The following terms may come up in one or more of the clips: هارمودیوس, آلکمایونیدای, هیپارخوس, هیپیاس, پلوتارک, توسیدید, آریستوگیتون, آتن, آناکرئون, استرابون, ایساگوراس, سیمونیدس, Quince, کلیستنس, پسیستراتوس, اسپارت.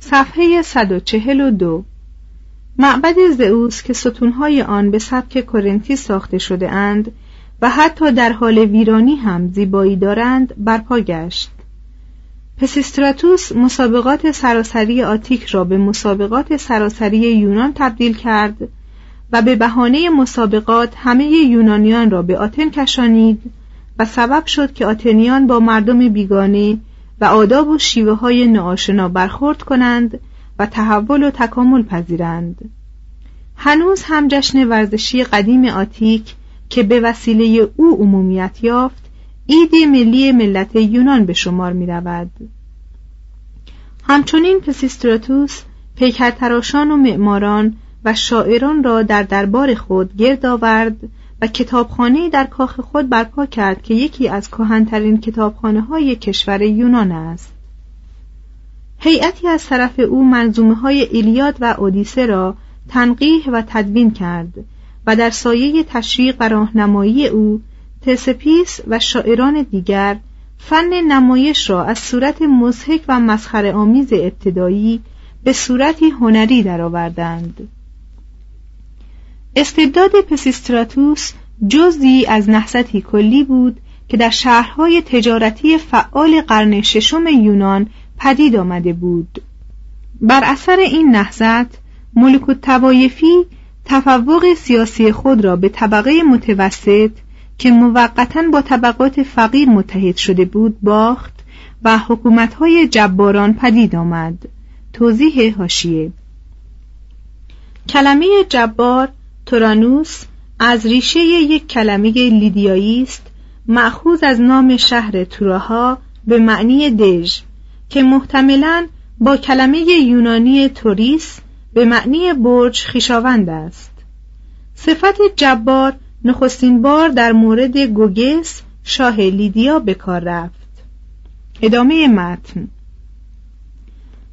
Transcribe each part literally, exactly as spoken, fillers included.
صفحه صد و چهل و دو. معبد زئوس که ستونهای آن به سبک کورنتی ساخته شده اند و حتی در حال ویرانی هم زیبایی دارند برپا گشت. پسیستراتوس مسابقات سراسری آتیک را به مسابقات سراسری یونان تبدیل کرد و به بهانه مسابقات همه یونانیان را به آتن کشانید و سبب شد که آتنیان با مردم بیگانه و آداب و شیوه های ناآشنا برخورد کنند و تحول و تکامل پذیرند. هنوز هم جشن ورزشی قدیم آتیک که به وسیله او عمومیت یافت، عید ملی ملت یونان به شمار می رود. همچنین پسیستراتوس پیکرتراشان و معماران و شاعران را در دربار خود گرد آورد و کتابخانه‌ای در کاخ خود برپا کرد که یکی از کهن‌ترین کتابخانه‌های کشور یونان است. هیئتی از طرف او منظومه‌های ایلیاد و اودیسه را تنقیح و تدوین کرد و در سایه تشویق و راهنمایی او تسپیس و شاعران دیگر فن نمایش را از صورت مضحک و مسخره‌آمیز ابتدایی به صورتی هنری درآوردند. استبداد پسیستراتوس جزئی از نهضتی کلی بود که در شهرهای تجارتی فعال قرن ششم یونان پدید آمده بود. بر اثر این نهضت، ملوک الطوایفی تفوق سیاسی خود را به طبقه متوسط که موقتاً با طبقات فقیر متحد شده بود باخت و حکومت‌های جباران پدید آمد. توضیح حاشیه. کلمه جبار، تورانوس، از ریشه یک کلمه لیدیایی است مأخوذ از نام شهر توراها به معنی دژ که محتملاً با کلمه یونانی توریس به معنی برج خویشاوند است. صفت جبار نخستین بار در مورد گوگس شاه لیدیا به کار رفت. ادامه متن.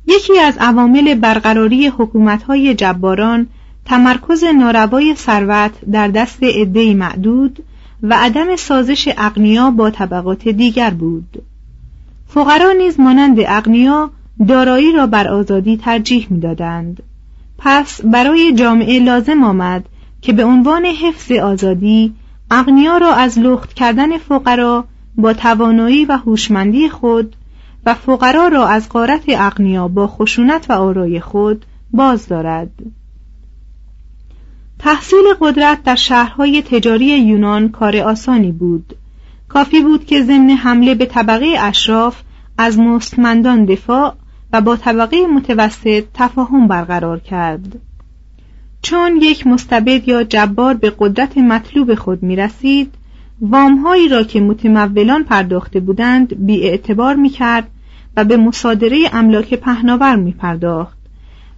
یکی از عوامل برقراری حکومت‌های جباران تمرکز ناروای ثروت در دست عده‌ای معدود و عدم سازش اغنیا با طبقات دیگر بود. فقرا نیز مانند اغنیا دارایی را بر آزادی ترجیح می‌دادند. پس برای جامعه لازم آمد که به عنوان حفظ آزادی اغنیا را از لخت کردن فقرا با توانایی و هوشمندی خود و فقرا را از غارت اغنیا با خشونت و آرای خود باز دارد. تحصیل قدرت در شهرهای تجاری یونان کار آسانی بود. کافی بود که ضمن حمله به طبقه اشراف از مستمندان دفاع و با طبقه متوسط تفاهم برقرار کرد. چون یک مستبد یا جبار به قدرت مطلوب خود می رسید، وامهایی را که متمولان پرداخته بودند بی اعتبار می کرد و به مصادره املاک پهناور می پرداخت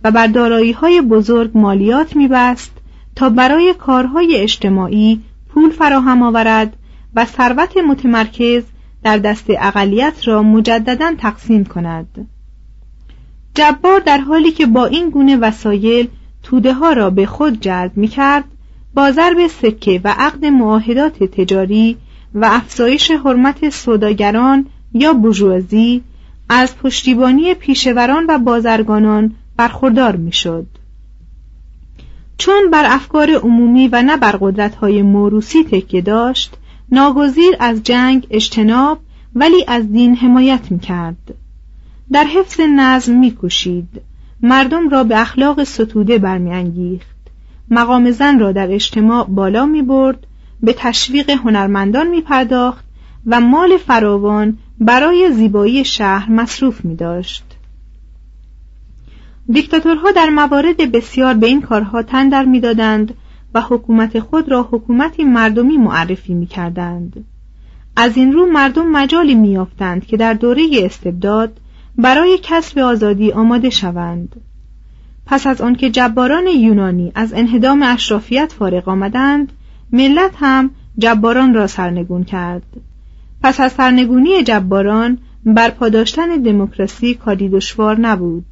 و بر دارایی‌های بزرگ مالیات می بست تا برای کارهای اجتماعی پول فراهم آورد و ثروت متمرکز در دست اقلیت را مجدداً تقسیم کند. جبار در حالی که با این گونه وسایل توده ها را به خود جذب می کرد، با ضرب سکه و عقد معاهدات تجاری و افزایش حرمت سوداگران یا بورژوازی از پشتیبانی پیشوران و بازرگانان برخوردار می شد. چون بر افکار عمومی و نه بر قدرت‌های موروثی تکیه داشت، ناگزیر از جنگ اجتناب ولی از دین حمایت می‌کرد. در حفظ نظم می‌کوشید، مردم را به اخلاق ستوده برمی‌انگیخت، مقام زن را در اجتماع بالا می‌برد، به تشویق هنرمندان می‌پرداخت و مال فراوان برای زیبایی شهر مصروف می‌داشت. دیکتاتورها در موارد بسیار به این کارها تن در می‌دادند و حکومت خود را حکومتی مردمی معرفی می‌کردند. از این رو مردم مجالی می‌یافتند که در دوره استبداد برای کسب آزادی آماده شوند. پس از آنکه جباران یونانی از انهدام اشرافیت فارغ آمدند، ملت هم جباران را سرنگون کرد. پس از سرنگونی جباران برپا داشتن دموکراسی کاری دشوار نبود.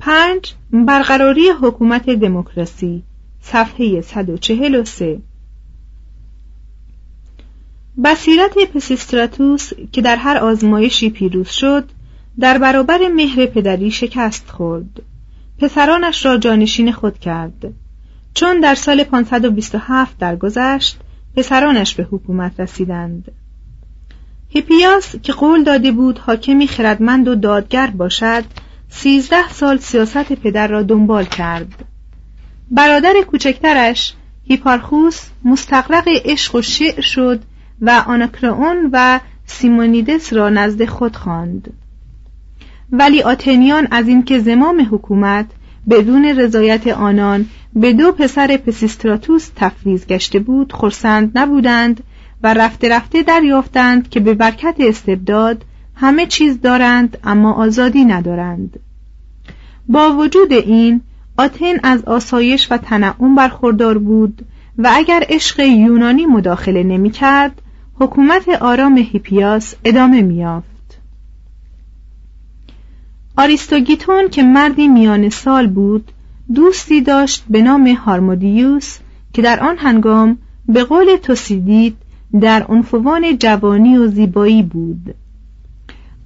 پنج. برقراری حکومت دموکراسی، صفحه صد و چهل و سه. بصیرت پسیستراتوس که در هر آزمایشی پیروز شد، در برابر مهر پدری شکست خورد. پسرانش را جانشین خود کرد. چون در سال پانصد و بیست و هفت درگذشت، پسرانش به حکومت رسیدند. هیپیاس که قول داده بود حاکمی خردمند و دادگر باشد، سیزده سال سیاست پدر را دنبال کرد. برادر کوچکترش هیپارخوس مستغرق عشق و شعر شد و آناکرئون و سیمونیدس را نزد خود خواند. ولی آتنیان از اینکه زمام حکومت بدون رضایت آنان به دو پسر پسیستراتوس تفویض گشته بود خرسند نبودند و رفته رفته دریافتند که به برکت استبداد همه چیز دارند اما آزادی ندارند. با وجود این آتن از آسایش و تنعم برخوردار بود و اگر عشق یونانی مداخله نمی کرد، حکومت آرام هیپیاس ادامه می یافت. آریستوگیتون که مردی میان سال بود، دوستی داشت به نام هارمودیوس که در آن هنگام به قول توسیدید در عنفوان جوانی و زیبایی بود.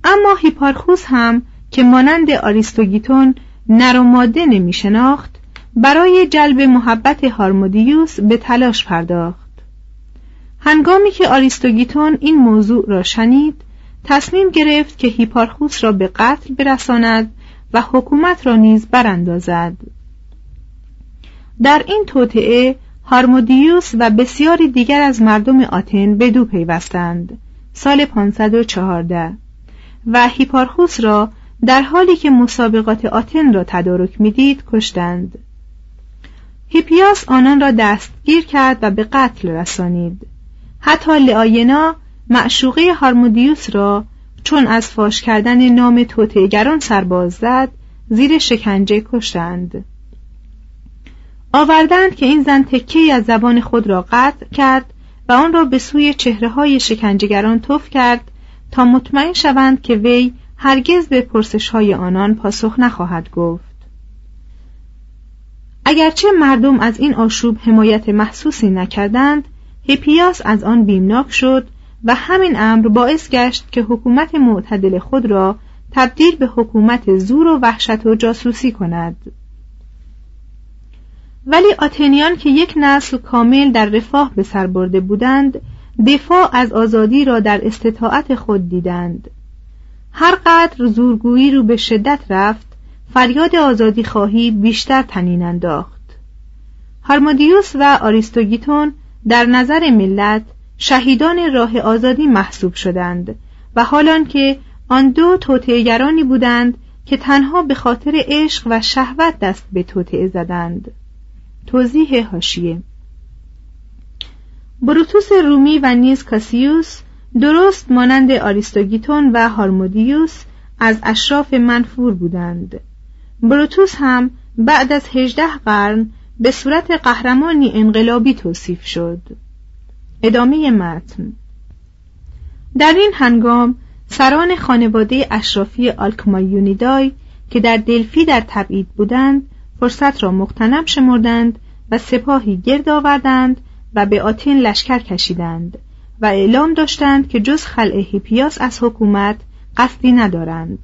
اما هیپارخوس هم که مانند آریستوگیتون نر و ماده نمی شناخت، برای جلب محبت هارمودیوس به تلاش پرداخت. هنگامی که آریستوگیتون این موضوع را شنید، تصمیم گرفت که هیپارخوس را به قتل برساند و حکومت را نیز براندازد. در این توطئه هارمودیوس و بسیاری دیگر از مردم آتن بدو پیوستند. سال پانصد و چهارده و هیپارخوس را در حالی که مسابقات آتن را تدارک می‌دید کشتند. هیپیاس آنان را دستگیر کرد و به قتل رسانید. حتی لعاینا معشوقه هارمودیوس را چون از فاش کردن نام توطئه‌گران سرباز زد، زیر شکنجه کشتند. آوردند که این زن تکه‌ای از زبان خود را قطع کرد و آن را به سوی چهره‌های شکنجه‌گران تف کرد تا مطمئن شوند که وی هرگز به پرسش‌های آنان پاسخ نخواهد گفت. اگرچه مردم از این آشوب حمایت محسوسی نکردند، هپیاس از آن بیمناک شد و همین امر باعث گشت که حکومت معتدل خود را تبدیل به حکومت زور و وحشت و جاسوسی کند. ولی آتنیان که یک نسل کامل در رفاه به سر برده بودند، دفاع از آزادی را در استطاعت خود دیدند. هر قدر زورگویی رو به شدت رفت، فریاد آزادی خواهی بیشتر طنین انداخت. هرمودیوس و آریستوگیتون در نظر ملت شهیدان راه آزادی محسوب شدند و حالان که آن دو توطئه‌گرانی بودند که تنها به خاطر عشق و شهوت دست به توطئه زدند. توضیح حاشیه: بروتوس رومی و نیز کاسیوس درست مانند آریستوگیتون و هرمودیوس از اشراف منفور بودند. بروتوس هم بعد از هجده قرن به صورت قهرمانی انقلابی توصیف شد. ادامه متن. در این هنگام سران خانواده اشرافی آلکمایونیدای که در دلفی در تبعید بودند، فرصت را مغتنم شمردند و سپاهی گرد آوردند و به آتن لشکر کشیدند و اعلام داشتند که جز خلع هپیاس از حکومت قصدی ندارند.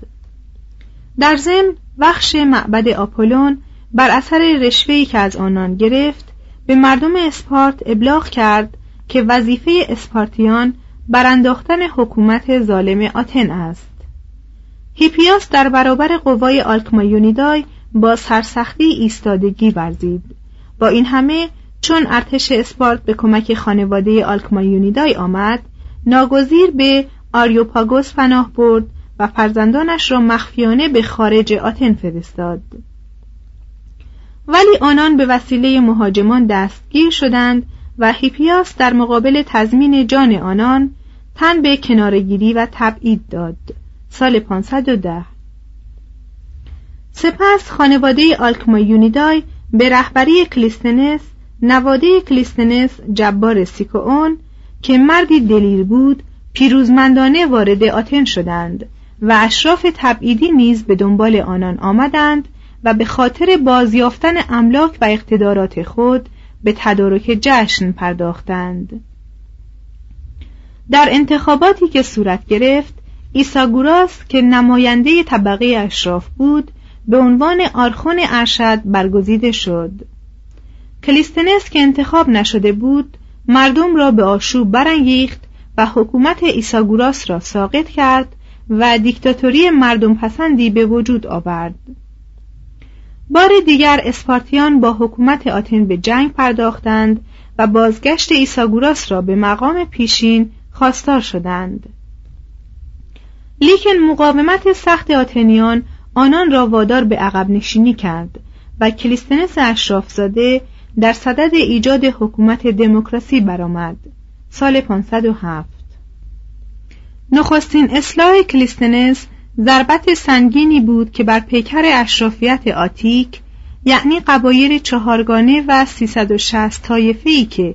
در ضمن بخش معبد آپولون بر اثر رشوه‌ای که از آنان گرفت به مردم اسپارت ابلاغ کرد که وظیفه اسپارتیان برانداختن حکومت ظالم آتن است. هپیاس در برابر قوای آلکمایونیدای با سرسختی ایستادگی ورزید. با این همه چون ارتش اسپارت به کمک خانواده آلکمایونیدای آمد، ناگزیر به آریوپاگوس پناه برد و فرزندانش را مخفیانه به خارج آتن فرستاد. ولی آنان به وسیله مهاجمان دستگیر شدند و هپیاس در مقابل تضمین جان آنان تن به کناره‌گیری و تبعید داد. سال پانصد و ده. سپس خانواده آلکمایونیدای به رهبری کلیستنس، نواده کلیستنس جبار سیکوئون که مردی دلیر بود، پیروزمندانه وارد آتن شدند و اشراف تبعیدی نیز به دنبال آنان آمدند و به خاطر بازیافتن املاک و اقتدارات خود به تدارک جشن پرداختند. در انتخاباتی که صورت گرفت، ایساگوراس که نماینده طبقه اشراف بود به عنوان آرخون ارشد برگزیده شد. کلیستنس که انتخاب نشده بود، مردم را به آشوب برانگیخت و حکومت ایساگوراس را ساقط کرد و دیکتاتوری مردم پسندی به وجود آورد. بار دیگر اسپارتیان با حکومت آتن به جنگ پرداختند و بازگشت ایساگوراس را به مقام پیشین خواستار شدند. لیکن مقاومت سخت آتنیان آنان را وادار به عقب نشینی کرد و کلیستنس اشرافزاده در صدد ایجاد حکومت دموکراسی برآمد. سال پانصد و هفت. نخستین اصلاح کلیستنس ضربت سنگینی بود که بر پیکر اشرافیت آتیک، یعنی قبایل چهارگانه و سیصد و شصت طایفه‌ای که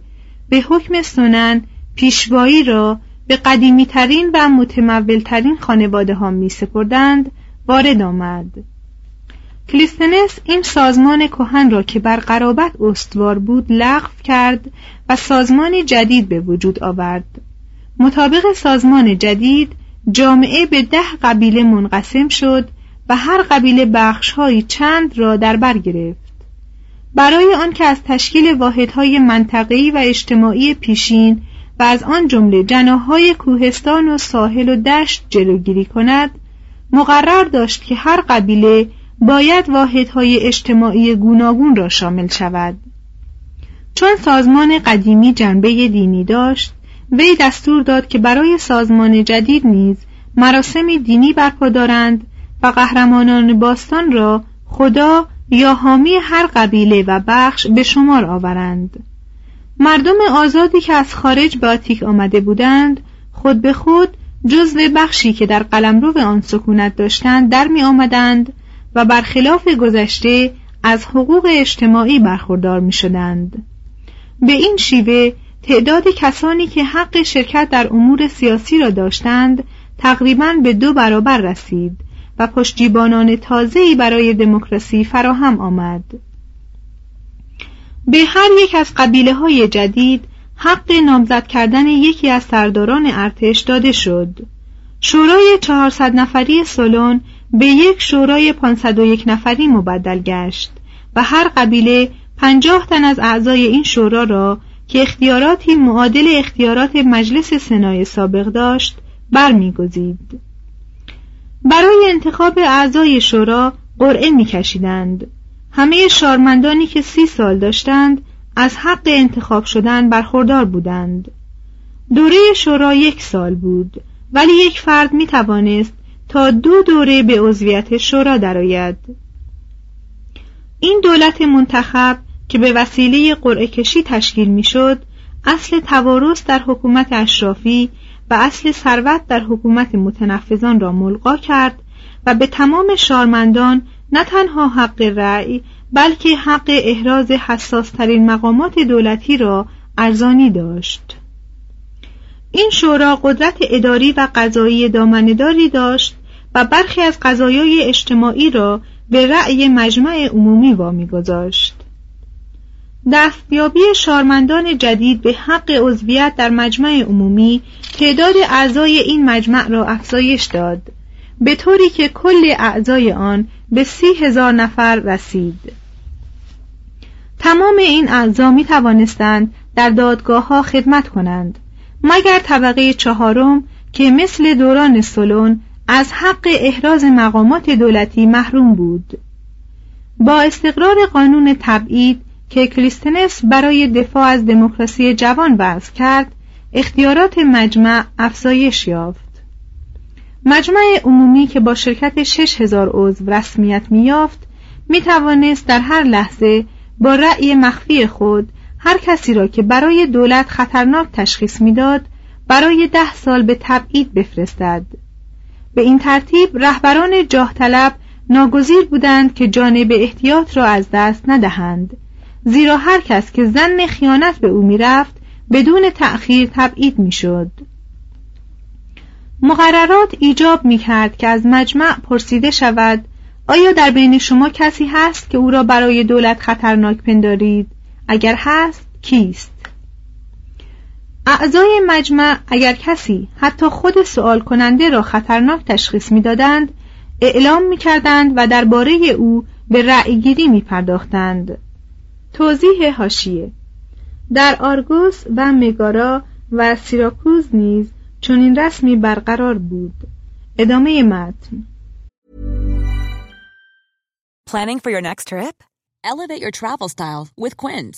به حکم سنن پیشوایی را به قدیمی‌ترین و متمول‌ترین خانواده‌ها می‌سپردند، وارد آمد. کلیستنس این سازمان کهن را که بر قرابت استوار بود لغو کرد و سازمان جدید به وجود آورد. مطابق سازمان جدید، جامعه به ده قبیله منقسم شد و هر قبیله بخش‌های چند را در بر گرفت. برای آنکه از تشکیل واحدهای منطقه‌ای و اجتماعی پیشین و از آن جمله جناح‌های کوهستان و ساحل و دشت جلوگیری کند، مقرر داشت که هر قبیله باید واحدهای اجتماعی گوناگون را شامل شود. چون سازمان قدیمی جنبه دینی داشت، وی دستور داد که برای سازمان جدید نیز مراسم دینی برپا دارند و قهرمانان باستان را خدا یا حامی هر قبیله و بخش به شمار آورند. مردم آزادی که از خارج به آتیک آمده بودند، خود به خود جزو بخشی که در قلمرو آن سکونت داشتند در می آمدند و برخلاف گذشته از حقوق اجتماعی برخوردار می شدند. به این شیوه تعداد کسانی که حق شرکت در امور سیاسی را داشتند تقریباً به دو برابر رسید و پشتیبانان تازه‌ای برای دموکراسی فراهم آمد. به هر یک از قبیله‌های جدید حق نامزد کردن یکی از سرداران ارتش داده شد. شورای چهارصد نفری سلون به یک شورای پانصد و یک نفری مبدل گشت و هر قبیله پنجاه تن از اعضای این شورا را که اختیاراتی معادل اختیارات مجلس سنای سابق داشت برمی‌گزید. برای انتخاب اعضای شورا قرعه می‌کشیدند. همه شارمندانی که سی سال داشتند از حق انتخاب شدن برخوردار بودند. دوره شورا یک سال بود، ولی یک فرد می توانست تا دو دوره به عضویت شورا درآید. این دولت منتخب که به وسیله قرعه کشی تشکیل می شد، اصل توارث در حکومت اشرافی و اصل ثروت در حکومت متنفذان را ملغا کرد و به تمام شارمندان نه تنها حق رأی بلکه حق احراز حساس‌ترین مقامات دولتی را ارزانی داشت. این شورا قدرت اداری و قضایی دامنه‌داری داشت و برخی از قضایای اجتماعی را به رأی مجمع عمومی وامی‌گذاشت. دستیابی شارمندان جدید به حق عضویت در مجمع عمومی تعداد اعضای این مجمع را افزایش داد، به طوری که کل اعضای آن به سی هزار نفر رسید. تمام این اعضا می توانستند در دادگاه ها خدمت کنند، مگر طبقه چهارم که مثل دوران سلون از حق احراز مقامات دولتی محروم بود. با استقرار قانون تبعید که کریستنس برای دفاع از دموکراسی جوان وضع کرد، اختیارات مجمع افزایش یافت. مجمع عمومی که با شرکت شش هزار عضو رسمیت می‌یافت، می‌توانست در هر لحظه با رأی مخفی خود هر کسی را که برای دولت خطرناک تشخیص می‌داد، برای ده سال به تبعید بفرستد. به این ترتیب رهبران جاه طلب ناگزیر بودند که جانب احتیاط را از دست ندهند، زیرا هر کس که ظن خیانت به او می‌رفت، بدون تأخیر تبعید می‌شد. مقررات ایجاب می‌کرد که از مجمع پرسیده شود آیا در بین شما کسی هست که او را برای دولت خطرناک پندارید؟ اگر هست کیست؟ اعضای مجمع اگر کسی حتی خود سوال کننده را خطرناک تشخیص می‌دادند، اعلام می‌کردند و درباره او به رأی‌گیری می‌پرداختند. توضیح حاشیه: در آرگوس و مگارا و سیراکوز نیز چون این رسمی برقرار بود. ادامه متن. Planning for your next trip? Elevate your travel style with Quince.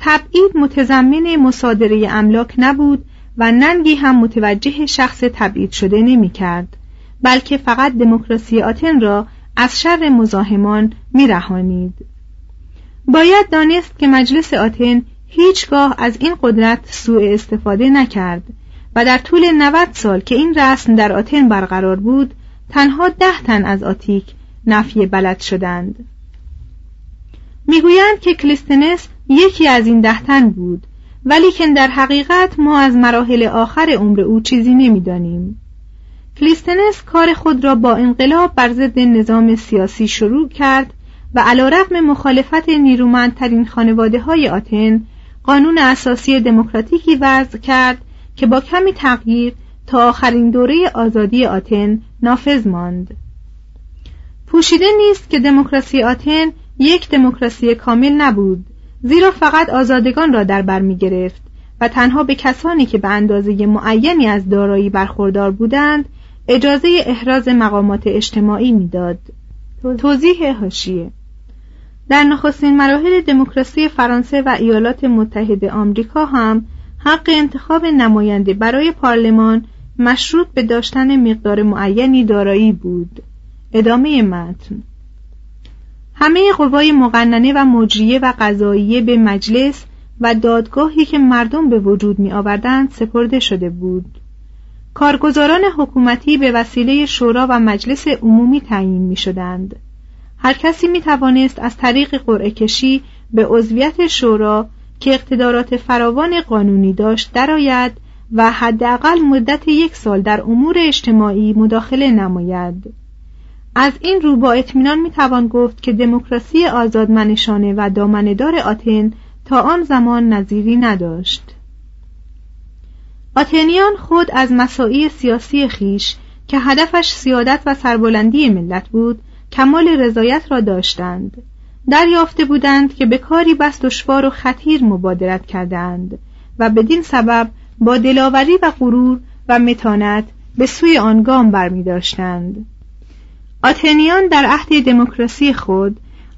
تبعید متضمن مصادره املاک نبود و ننگی هم متوجه شخص تبعید شده نمی کرد، بلکه فقط دموکراسی آتن را از شر مزاحمان می رهانید. باید دانست که مجلس آتن هیچگاه از این قدرت سوء استفاده نکرد و در طول نود سال که این رسم در آتن برقرار بود، تنها ده تن از آتیک نفی بلد شدند. می گویند که کلیستنس یکی از این ده تن بود، ولیکن در حقیقت ما از مراحل آخر عمر او چیزی نمی‌دانیم. کلیستنس کار خود را با انقلاب بر ضد نظام سیاسی شروع کرد و علیرغم مخالفت نیرومندترین خانواده‌های آتن، قانون اساسی دموکراتیکی وضع کرد که با کمی تغییر تا آخرین دوره آزادی آتن نافذ ماند. پوشیده نیست که دموکراسی آتن یک دموکراسی کامل نبود، زیرا فقط آزادگان را در بر می‌گرفت و تنها به کسانی که به اندازه معینی از دارایی برخوردار بودند اجازه احراز مقامات اجتماعی می‌داد. توضیح حاشیه: در نخستین مراحل دموکراسی فرانسه و ایالات متحده آمریکا هم حق انتخاب نماینده برای پارلمان مشروط به داشتن مقدار معینی دارایی بود. ادامه متن. همه قوای مقننه و مجریه و قضاییه به مجلس و دادگاهی که مردم به وجود می آوردند سپرده شده بود. کارگزاران حکومتی به وسیله شورا و مجلس عمومی تعیین می شدند. هر کسی می توانست از طریق قرعه کشی به عضویت شورا که اقتدارات فراوان قانونی داشت درآید و حداقل مدت یک سال در امور اجتماعی مداخله نماید. از این رو با اطمینان می توان گفت که دموکراسی آزادمنشانه و دامنه‌دار آتن تا آن زمان نظیری نداشت. آتنیان خود از مساعی سیاسی خیش که هدفش سیادت و سربلندی ملت بود کمال رضایت را داشتند. دریافته بودند که به کاری بس دشوار و خطیر مبادرت کردند و بدین سبب با دلاوری و غرور و متانت به سوی آن گام برمی داشتند. آتنیان در عهد دموکراسی خود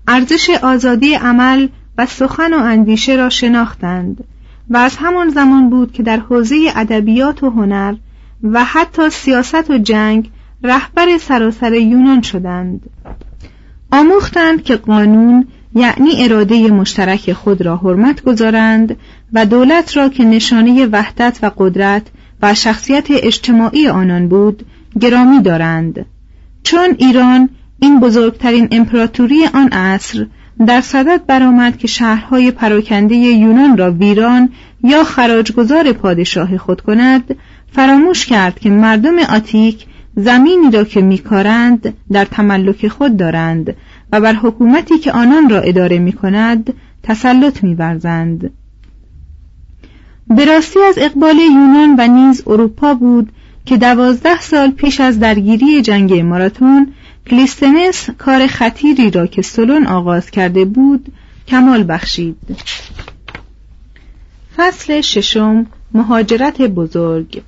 ارزش آزادی عمل و سخن و اندیشه را شناختند و از همان زمان بود که در حوزه ادبیات و هنر و حتی سیاست و جنگ رهبر سراسر یونان شدند. آموختند که قانون یعنی اراده مشترک خود را حرمت گذارند و دولت را که نشانه وحدت و قدرت و شخصیت اجتماعی آنان بود گرامی دارند. چون ایران این بزرگترین امپراتوری آن عصر در صدد برآمد که شهرهای پراکنده یونان را ویران یا خراجگزار پادشاه خود کند، فراموش کرد که مردم آتیک زمینی را که میکارند در تملک خود دارند و بر حکومتی که آنان را اداره میکند تسلط می‌ورزند. به راستی از اقبال یونان و نیز اروپا بود که دوازده سال پیش از درگیری جنگ ماراتون کلیستنس کار خطیری را که سلون آغاز کرده بود کمال بخشید. فصل ششم: مهاجرت بزرگ.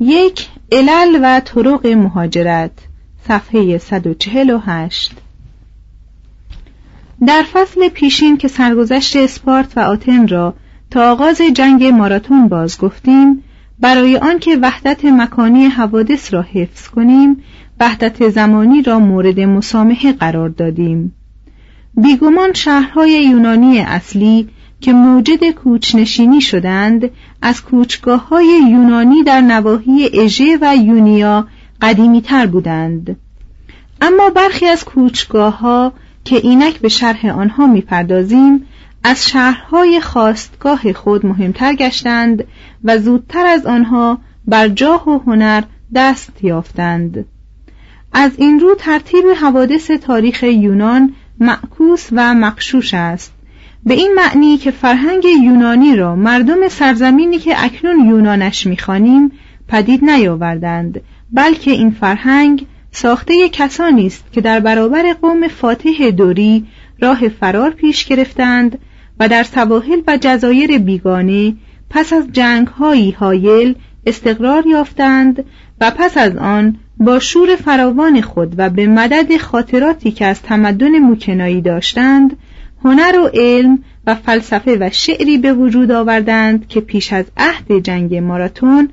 یک، علل و طرق مهاجرت. صفحه صد و چهل و هشت. در فصل پیشین که سرگذشت اسپارت و آتن را تا آغاز جنگ ماراتون باز گفتیم، برای آنکه وحدت مکانی حوادث را حفظ کنیم وحدت زمانی را مورد مسامحه قرار دادیم. بیگمان شهرهای یونانی اصلی که موجد کوچنشینی شدند از کوچگاه‌های یونانی در نواحی اژه و یونیا قدیمی‌تر بودند، اما برخی از کوچگاه‌ها که اینک به شرح آنها می‌پردازیم از شهرهای خاستگاه خود مهمتر گشتند و زودتر از آنها بر جاه و هنر دست یافتند. از این رو ترتیب حوادث تاریخ یونان معکوس و مغشوش است، به این معنی که فرهنگ یونانی را مردم سرزمینی که اکنون یونانش می‌خوانیم پدید نیاوردند، بلکه این فرهنگ ساخته کسانی است که در برابر قوم فاتح دوری راه فرار پیش گرفتند و در سواحل و جزایر بیگانه پس از جنگ‌هایی هایل استقرار یافتند و پس از آن با شور فراوان خود و به مدد خاطراتی که از تمدن موکنایی داشتند هنر و علم و فلسفه و شعری به وجود آوردند که پیش از عهد جنگ ماراتون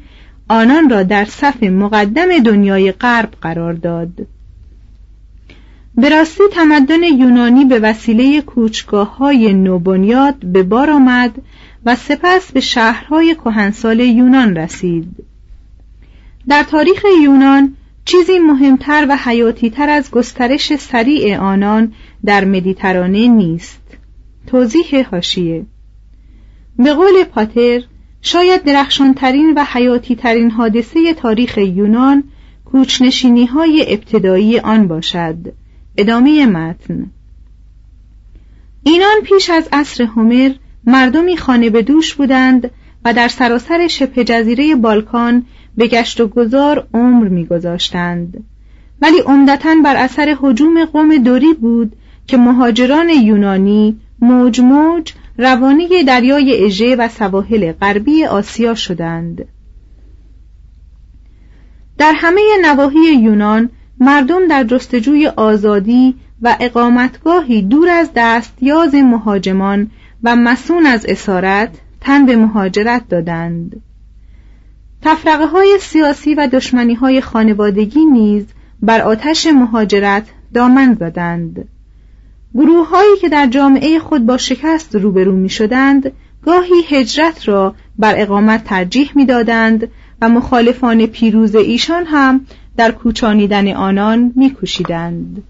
آنان را در صف مقدم دنیای غرب قرار داد. به راستی تمدن یونانی به وسیله کوچگاه‌های نوبنیاد به بار آمد و سپس به شهرهای کهنسال یونان رسید. در تاریخ یونان چیزی مهمتر و حیاتی‌تر از گسترش سریع آنان در مدیترانه نیست. توضیح حاشیه: به قول پاتر، شاید درخشانترین و حیاتی‌ترین حادثه تاریخ یونان کوچ‌نشینی‌های ابتدایی آن باشد. ادامه متن. اینان پیش از عصر هومر مردمی خانه به دوش بودند و در سراسر شبه جزیره بالکان به گشت و گذار عمر می‌گذاشتند، ولی عمدتاً بر اثر هجوم قوم دوری بود که مهاجران یونانی موج موج روانه دریای اژه و سواحل غربی آسیا شدند. در همه نواحی یونان مردم در جستجوی آزادی و اقامتگاهی دور از دستیاز مهاجمان و مسون از اسارت تن به مهاجرت دادند. تفرقه‌های سیاسی و دشمنی‌های خانوادگی نیز بر آتش مهاجرت دامن زدند. گروه‌هایی که در جامعه خود با شکست روبرو می‌شدند، گاهی هجرت را بر اقامت ترجیح می‌دادند و مخالفان پیروز ایشان هم در کوچانیدن آنان می‌کوشیدند.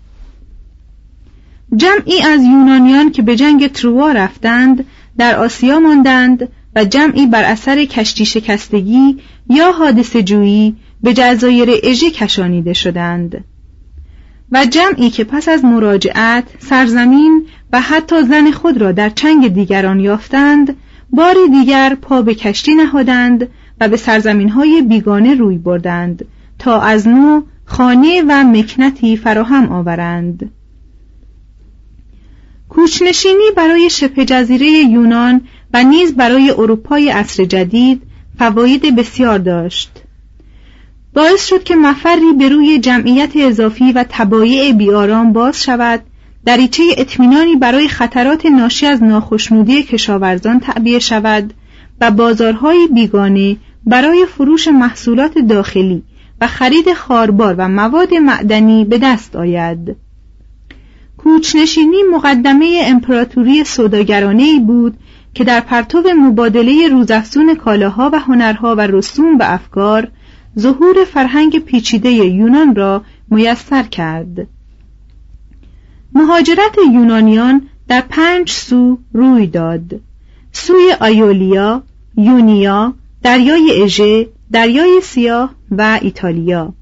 جمعی از یونانیان که به جنگ تروا رفتند در آسیا ماندند و جمعی بر اثر کشتی شکستگی یا حادثه جویی به جزایر اژه کشانیده شدند و جمعی که پس از مراجعت سرزمین و حتی زن خود را در چنگ دیگران یافتند، باری دیگر پا به کشتی نهادند و به سرزمین‌های بیگانه روی بردند تا از نو خانه و مکنتی فراهم آورند. کوچ‌نشینی برای شبه جزیره یونان و نیز برای اروپای عصر جدید فواید بسیار داشت. باعث شد که مفری به روی جمعیت اضافی و تبایع بی‌آرام باز شود، دریچه اطمینانی برای خطرات ناشی از ناخشنودی کشاورزان تعبیه شود و بازارهای بیگانه برای فروش محصولات داخلی و خرید خاربار و مواد معدنی به دست آید. کوچ‌نشینی مقدمه امپراتوری سوداگرانه‌ای بود که در پرتو مبادله روزافزون کالاها و هنرها و رسوم و افکار، ظهور فرهنگ پیچیده یونان را میسر کرد. مهاجرت یونانیان در پنج سو روی داد: سوی آیولیا، یونیا، دریای اژه، دریای سیاه و ایتالیا.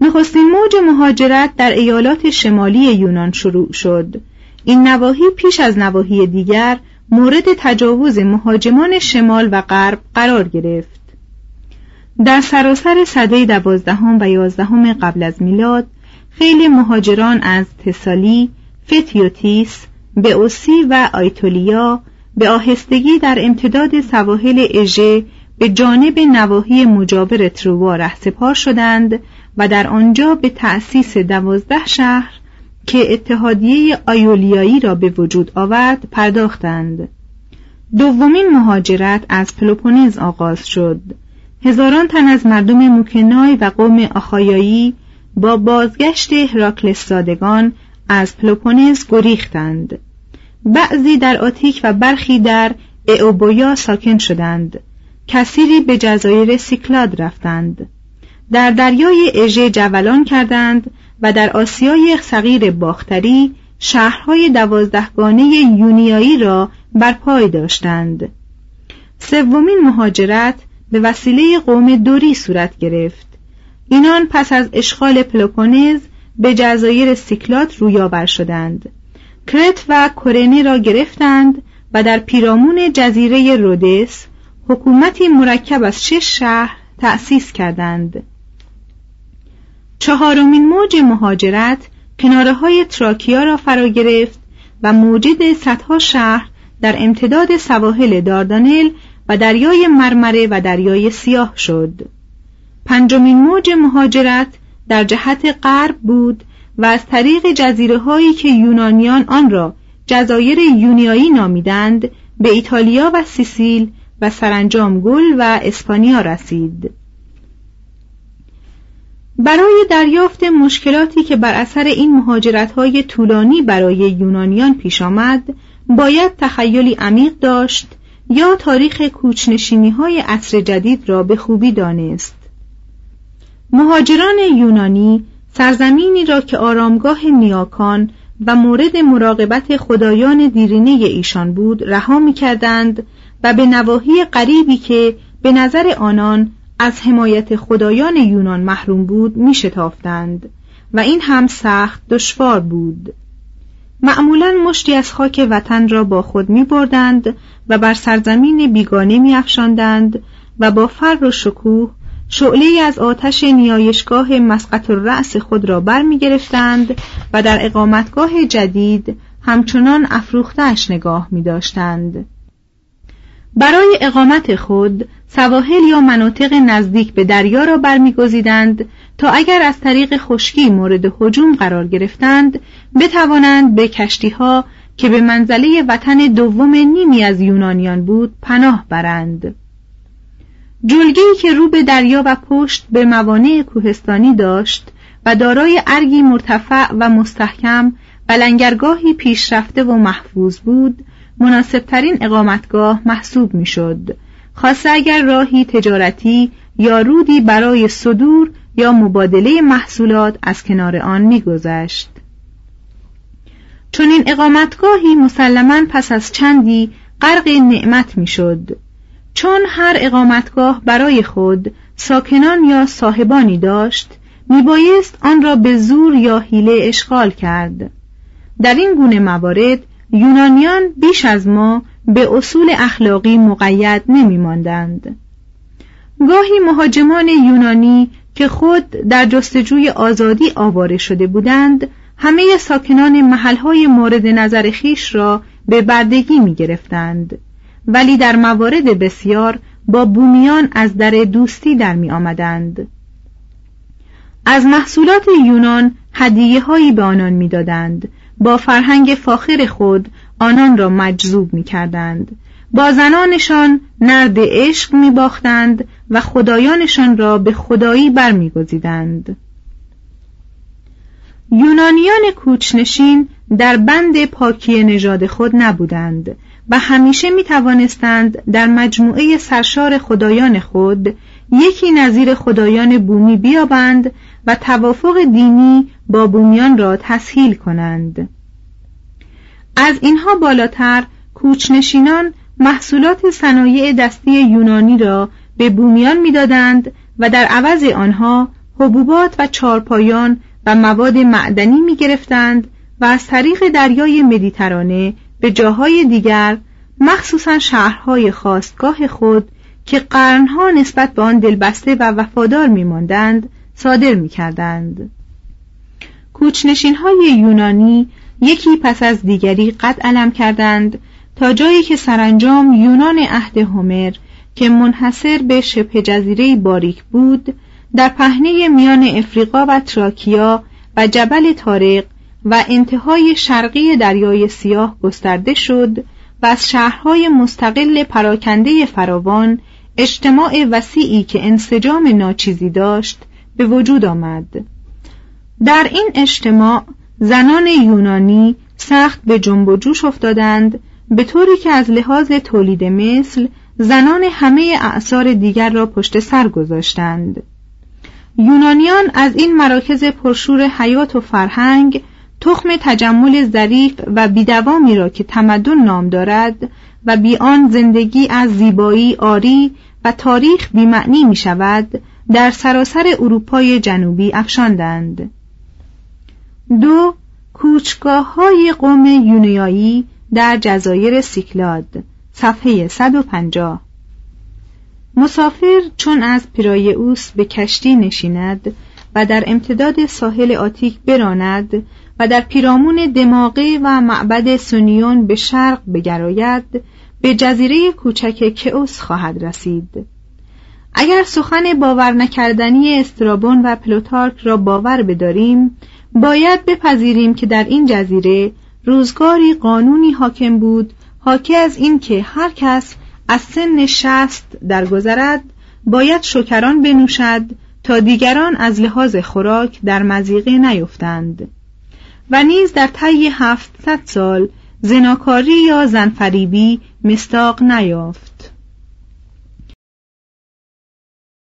نخستین موج مهاجرت در ایالات شمالی یونان شروع شد. این نواحی پیش از نواحی دیگر مورد تجاوز مهاجمان شمال و غرب قرار گرفت. در سراسر سده دوازدهم و یازدهم قبل از میلاد خیلی مهاجران از تسالی، فتیوتیس، بئوسی و آیتولیا به آهستگی در امتداد سواحل اژه به جانب نواحی مجاور تروا رهسپار شدند و در آنجا به تأسیس دوازده شهر که اتحادیه آیولیایی را به وجود آورد پرداختند. دومین مهاجرت از پلوپونز آغاز شد. هزاران تن از مردم موکنای و قوم آخایایی با بازگشت هراکلس زادگان از پلوپونز گریختند. بعضی در آتیک و برخی در ایوبویا ساکن شدند. کثیری به جزایر سیکلاد رفتند. در دریای اژه جولان کردند و در آسیای صغیر باختری شهرهای دوازدهگانه یونیایی را برپای داشتند. سومین مهاجرت به وسیله قوم دوری صورت گرفت. اینان پس از اشغال پلوپونز به جزایر سیکلاد روی آور شدند. کرت و کرنه را گرفتند و در پیرامون جزیره رودس حکومتی مرکب از شش شهر تأسیس کردند. چهارمین موج مهاجرت کناره‌های تراکیا را فرا گرفت و موجد صدها شهر در امتداد سواحل داردانل و دریای مرمره و دریای سیاه شد. پنجمین موج مهاجرت در جهت غرب بود و از طریق جزیره‌هایی که یونانیان آن را جزایر یونیایی نامیدند به ایتالیا و سیسیل و سرانجام گل و اسپانیا رسید. برای دریافت مشکلاتی که بر اثر این مهاجرت‌های طولانی برای یونانیان پیش آمد، باید تخیلی عمیق داشت یا تاریخ کوچ‌نشینی‌های عصر جدید را به خوبی دانست. مهاجران یونانی سرزمینی را که آرامگاه نیاکان و مورد مراقبت خدایان دیرینه ایشان بود رها می‌کردند و به نواحی غریبی که به نظر آنان از حمایت خدایان یونان محروم بود می‌شتافتند و این هم سخت دشوار بود. معمولاً مشتی از خاک وطن را با خود می بردند و بر سرزمین بیگانه می افشاندند و با فر و شکوه شعله از آتش نیایشگاه مسقط الرأس خود را بر می گرفتند و در اقامتگاه جدید همچنان افروخته‌اش نگاه می داشتند. برای اقامت خود سواحل یا مناطق نزدیک به دریا را برمیگزیدند تا اگر از طریق خشکی مورد هجوم قرار گرفتند بتوانند به کشتی‌ها که به منزله وطن دوم نیمی از یونانیان بود پناه برند. جلگه‌ای که رو به دریا و پشت به موانع کوهستانی داشت و دارای ارگی مرتفع و مستحکم و لنگرگاهی پیشرفته و محفوظ بود، مناسبترین اقامتگاه محسوب می شد، خاصه اگر راهی تجارتی یا رودی برای صدور یا مبادله محصولات از کنار آن می گذشت. چون این اقامتگاهی مسلماً پس از چندی غرق نعمت می شد، چون هر اقامتگاه برای خود ساکنان یا صاحبانی داشت، می بایست آن را به زور یا حیله اشغال کرد. در این گونه موارد یونانیان بیش از ما به اصول اخلاقی مقید نمی ماندند. گاهی مهاجمان یونانی که خود در جستجوی آزادی آواره شده بودند، همه ساکنان محلهای مورد نظر خیش را به بردگی می گرفتند، ولی در موارد بسیار با بومیان از در دوستی در می آمدند. از محصولات یونان هدیه هایی به آنان می دادند، با فرهنگ فاخر خود آنان را مجذوب می کردند. با زنانشان نرد عشق می باختند و خدایانشان را به خدایی بر می گزیدند. یونانیان کوچنشین در بند پاکی نژاد خود نبودند و همیشه می توانستند در مجموعه سرشار خدایان خود یکی نظیر خدایان بومی بیابند و توافق دینی با بومیان را تسهیل کنند. از اینها بالاتر کوچنشینان محصولات صنایع دستی یونانی را به بومیان می‌دادند و در عوض آنها حبوبات و چارپایان و مواد معدنی می‌گرفتند و از طریق دریای مدیترانه به جاهای دیگر، مخصوصاً شهرهای خاستگاه خود که قرنها نسبت به آن دلبسته و وفادار می‌ماندند، صادر می‌کردند. کوچنشین‌های یونانی یکی پس از دیگری قد علم کردند تا جایی که سرانجام یونان عهد هومر که منحصر به شبه جزیره باریک بود، در پهنه میان افریقا و تراکیا و جبل طارق و انتهای شرقی دریای سیاه گسترده شد و از شهرهای مستقل پراکنده فراوان اجتماع وسیعی که انسجام ناچیزی داشت به وجود آمد. در این اجتماع زنان یونانی سخت به جنب و جوش افتادند، به طوری که از لحاظ تولید مثل زنان همه اعصار دیگر را پشت سر گذاشتند. یونانیان از این مراکز پرشور حیات و فرهنگ تخم تجمل ظریف و بیدوامی را که تمدن نام دارد و بی آن زندگی از زیبایی عاری و تاریخ بی‌معنی می شود، در سراسر اروپای جنوبی افشاندند. دو کوچگاه‌های قوم یونیایی در جزایر سیکلاد، صفحه صد و پنجاه. مسافر چون از پیرایئوس به کشتی نشیند و در امتداد ساحل آتیک براند و در پیرامون دماغه و معبد سونیون به شرق بگراید، به جزیره کوچک کئوس خواهد رسید. اگر سخن باور نکردنی استرابون و پلوتارک را باور بداریم، باید بپذیریم که در این جزیره روزگاری قانونی حاکم بود حاکی از این که هر کس از سن شصت درگذرد باید شکران بنوشد تا دیگران از لحاظ خوراک در مضیقه نیفتند، و نیز در طی هفتصد سال زناکاری یا زنفریبی مصداق نیافت.